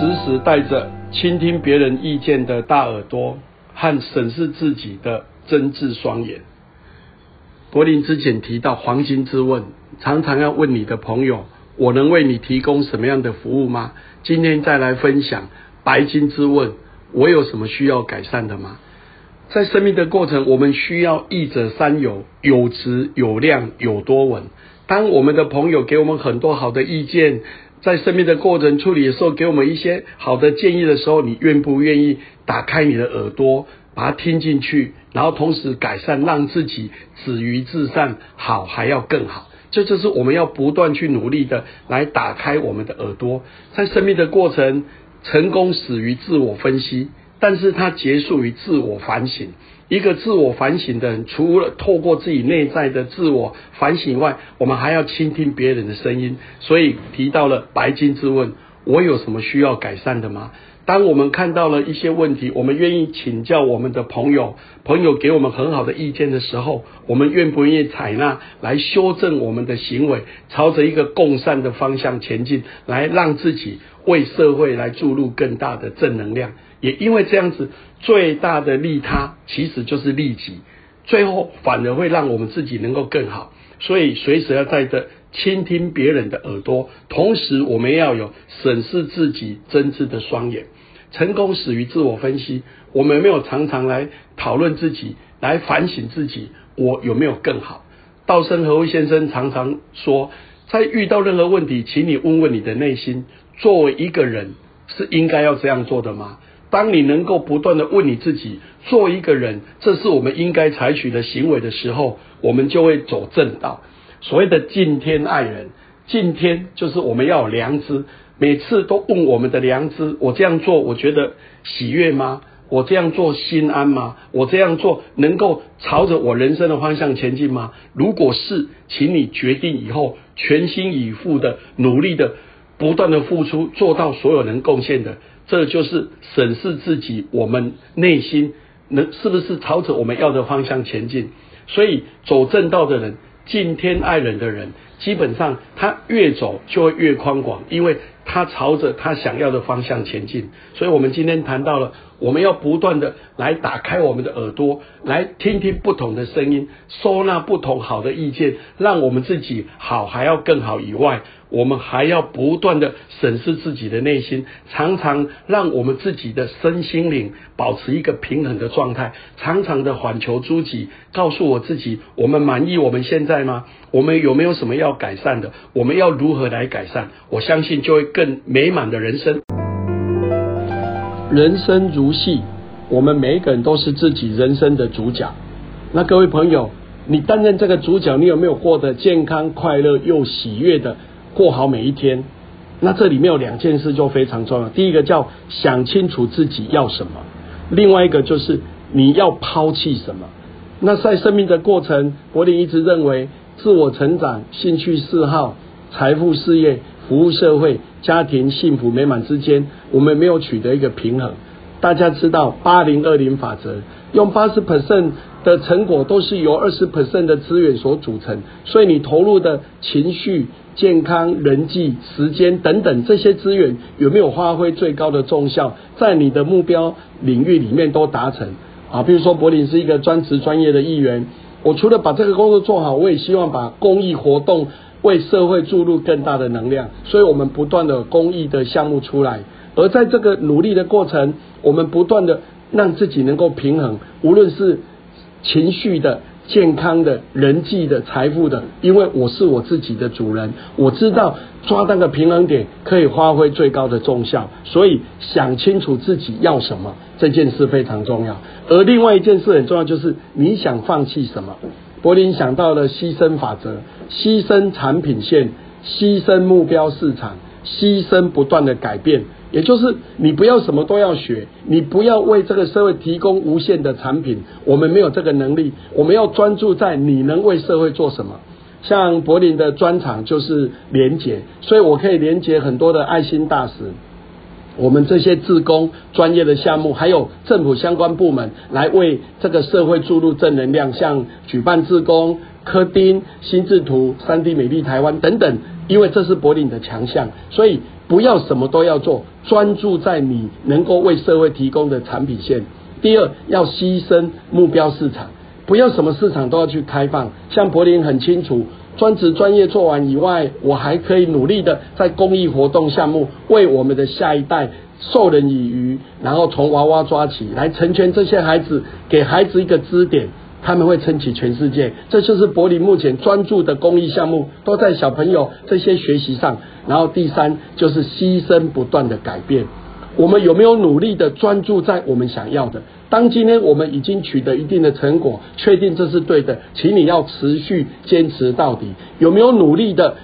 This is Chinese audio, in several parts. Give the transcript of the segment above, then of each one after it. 时时带着倾听别人意见的大耳朵和审视自己的真挚双眼。柏林之前提到黄金之问，常常要问你的朋友，我能为你提供什么样的服务吗？今天再来分享白金之问，我有什么需要改善的吗？在生命的过程，我们需要一者三有，有质、有量、有多闻。当我们的朋友给我们很多好的意见，在生命的过程处理的时候，给我们一些好的建议的时候，你愿不愿意打开你的耳朵，把它听进去，然后同时改善，让自己止于至善，好还要更好。这就是我们要不断去努力的，来打开我们的耳朵。在生命的过程，成功始于自我分析，但是它结束于自我反省。一个自我反省的人，除了透过自己内在的自我反省以外，我们还要倾听别人的声音。所以提到了白金之问，我有什么需要改善的吗？当我们看到了一些问题，我们愿意请教我们的朋友，朋友给我们很好的意见的时候，我们愿不愿意采纳，来修正我们的行为，朝着一个共善的方向前进，来让自己为社会来注入更大的正能量。也因为这样子，最大的利他其实就是利己，最后反而会让我们自己能够更好。所以随时要带着倾听别人的耳朵，同时我们要有审视自己真挚的双眼。成功始于自我分析，我们有没有常常来讨论自己，来反省自己，我有没有更好？稻盛和夫先生常常说，在遇到任何问题，请你问问你的内心，作为一个人是应该要这样做的吗？当你能够不断的问你自己，作为一个人，这是我们应该采取的行为的时候，我们就会走正道。所谓的敬天爱人，敬天就是我们要有良知，每次都问我们的良知，我这样做我觉得喜悦吗？我这样做心安吗？我这样做能够朝着我人生的方向前进吗？如果是，请你决定以后全心以赴的努力的不断的付出，做到所有能贡献的。这就是审视自己，我们内心能是不是朝着我们要的方向前进。所以走正道的人，敬天爱人的人，基本上他越走就会越宽广，因为他朝着他想要的方向前进。所以我们今天谈到了，我们要不断的来打开我们的耳朵，来听听不同的声音，收纳不同好的意见，让我们自己好还要更好以外，我们还要不断的审视自己的内心，常常让我们自己的身心灵保持一个平衡的状态，常常的反求诸己，告诉我自己，我们满意我们现在吗？我们有没有什么要改善的？我们要如何来改善？我相信就会更美满的人生。人生如戏，我们每一个人都是自己人生的主角。那各位朋友，你担任这个主角，你有没有过得健康、快乐又喜悦的过好每一天？那这里面有两件事就非常重要，第一个叫想清楚自己要什么，另外一个就是你要抛弃什么。那在生命的过程，柏林一直认为自我成长、兴趣嗜好、财富事业、服务社会、家庭幸福美满之间，我们没有取得一个平衡。大家知道80-20法则，用 80% 的成果都是由 20% 的资源所组成，所以你投入的情绪、健康、人际、时间等等这些资源，有没有发挥最高的重效，在你的目标领域里面都达成啊？比如说柏林是一个专职专业的议员，我除了把这个工作做好，我也希望把公益活动为社会注入更大的能量，所以我们不断的公益的项目出来。而在这个努力的过程，我们不断的让自己能够平衡，无论是情绪的、健康的、人际的、财富的，因为我是我自己的主人，我知道抓那个平衡点可以发挥最高的重效。所以想清楚自己要什么这件事非常重要。而另外一件事很重要，就是你想放弃什么。柏林想到了牺牲法则，牺牲产品线，牺牲目标市场，牺牲不断的改变，也就是你不要什么都要学，你不要为这个社会提供无限的产品，我们没有这个能力，我们要专注在你能为社会做什么。像柏林的专长就是连结，所以我可以连结很多的爱心大使，我们这些志工专业的项目，还有政府相关部门，来为这个社会注入正能量，像举办志工、科丁、心智图、3D 美丽台湾等等，因为这是柏林的强项，所以不要什么都要做，专注在你能够为社会提供的产品线。第二，要牺牲目标市场，不要什么市场都要去开放。像柏林很清楚，专职专业做完以外，我还可以努力的在公益活动项目为我们的下一代授人以渔，然后从娃娃抓起来成全这些孩子，给孩子一个支点，他们会撑起全世界。这就是柏林目前专注的公益项目都在小朋友这些学习上。然后第三，就是牺牲不断的改变，我们有没有努力的专注在我们想要的？当今天我们已经取得一定的成果，确定这是对的，请你要持续坚持到底。有没有努力的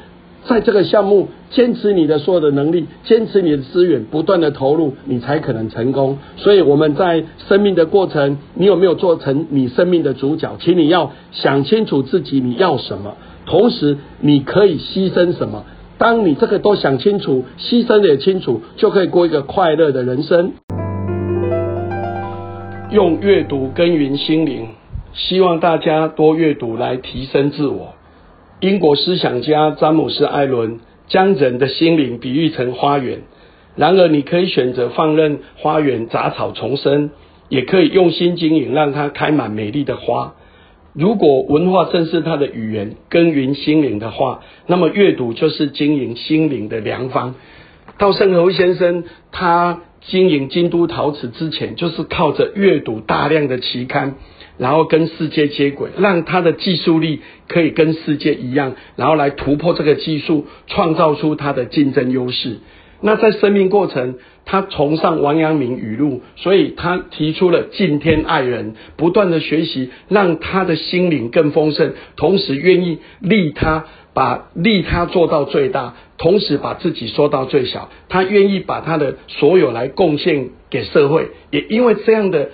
在这个项目坚持你的所有的能力，坚持你的资源，不断的投入，你才可能成功。所以我们在生命的过程，你有没有做成你生命的主角？请你要想清楚自己你要什么，同时你可以牺牲什么。当你这个都想清楚，牺牲也清楚，就可以过一个快乐的人生。用阅读耕耘心灵，希望大家多阅读来提升自我。英国思想家詹姆斯·艾伦将人的心灵比喻成花园，然而你可以选择放任花园杂草丛生，也可以用心经营，让它开满美丽的花。如果文化正是它的语言，耕耘心灵的话，那么阅读就是经营心灵的良方。稻盛和夫先生他经营京都陶瓷之前，就是靠着阅读大量的期刊，然后跟世界接轨，让他的技术力可以跟世界一样，然后来突破这个技术，创造出他的竞争优势。那在生命过程，他崇尚王阳明语录，所以他提出了敬天爱人，不断的学习，让他的心灵更丰盛，同时愿意利他做到最大，同时把自己缩到最小，他愿意把他的所有来贡献给社会。也因为这样的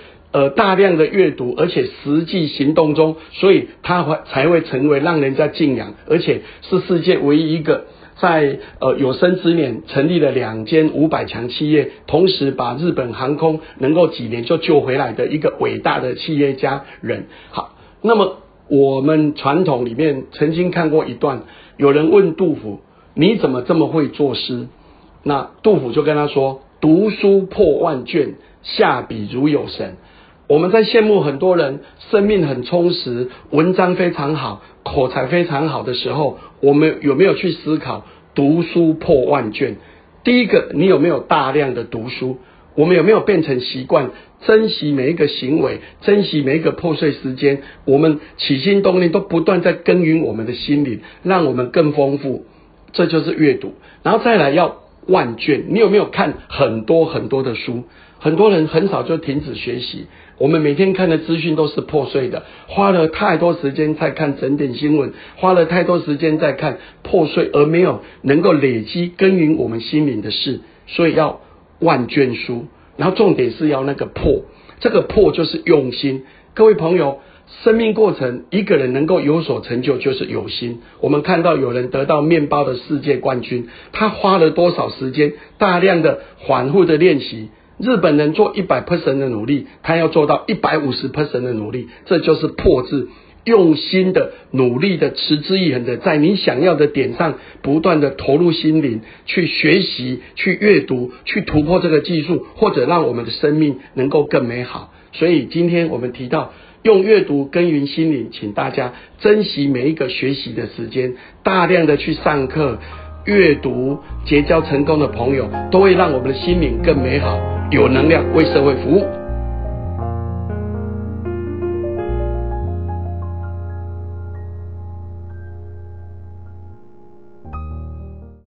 大量的阅读，而且实际行动中，所以他才会成为让人家敬仰，而且是世界唯一一个在有生之年成立了2间500强企业，同时把日本航空能够几年就救回来的一个伟大的企业家人。好，那么我们传统里面曾经看过一段，有人问杜甫，你怎么这么会作诗？那杜甫就跟他说，读书破万卷，下笔如有神。我们在羡慕很多人生命很充实，文章非常好，口才非常好的时候，我们有没有去思考读书破万卷？第一个，你有没有大量的读书？我们有没有变成习惯，珍惜每一个行为，珍惜每一个破碎时间？我们起心动念都不断在耕耘我们的心灵，让我们更丰富，这就是阅读。然后再来要万卷，你有没有看很多很多的书？很多人很少就停止学习，我们每天看的资讯都是破碎的，花了太多时间在看整点新闻，花了太多时间在看破碎，而没有能够累积耕耘我们心灵的事。所以要万卷书，然后重点是要那个破，这个破就是用心。各位朋友，生命过程一个人能够有所成就，就是有心。我们看到有人得到面包的世界冠军，他花了多少时间，大量的反复的练习。日本人做 100% 的努力，他要做到 150% 的努力，这就是破字，用心的努力的持之以恒的在你想要的点上不断的投入心灵，去学习，去阅读，去突破这个技术，或者让我们的生命能够更美好。所以今天我们提到用阅读耕耘心灵，请大家珍惜每一个学习的时间，大量的去上课阅读，结交成功的朋友，都会让我们的心灵更美好，有能量为社会服务。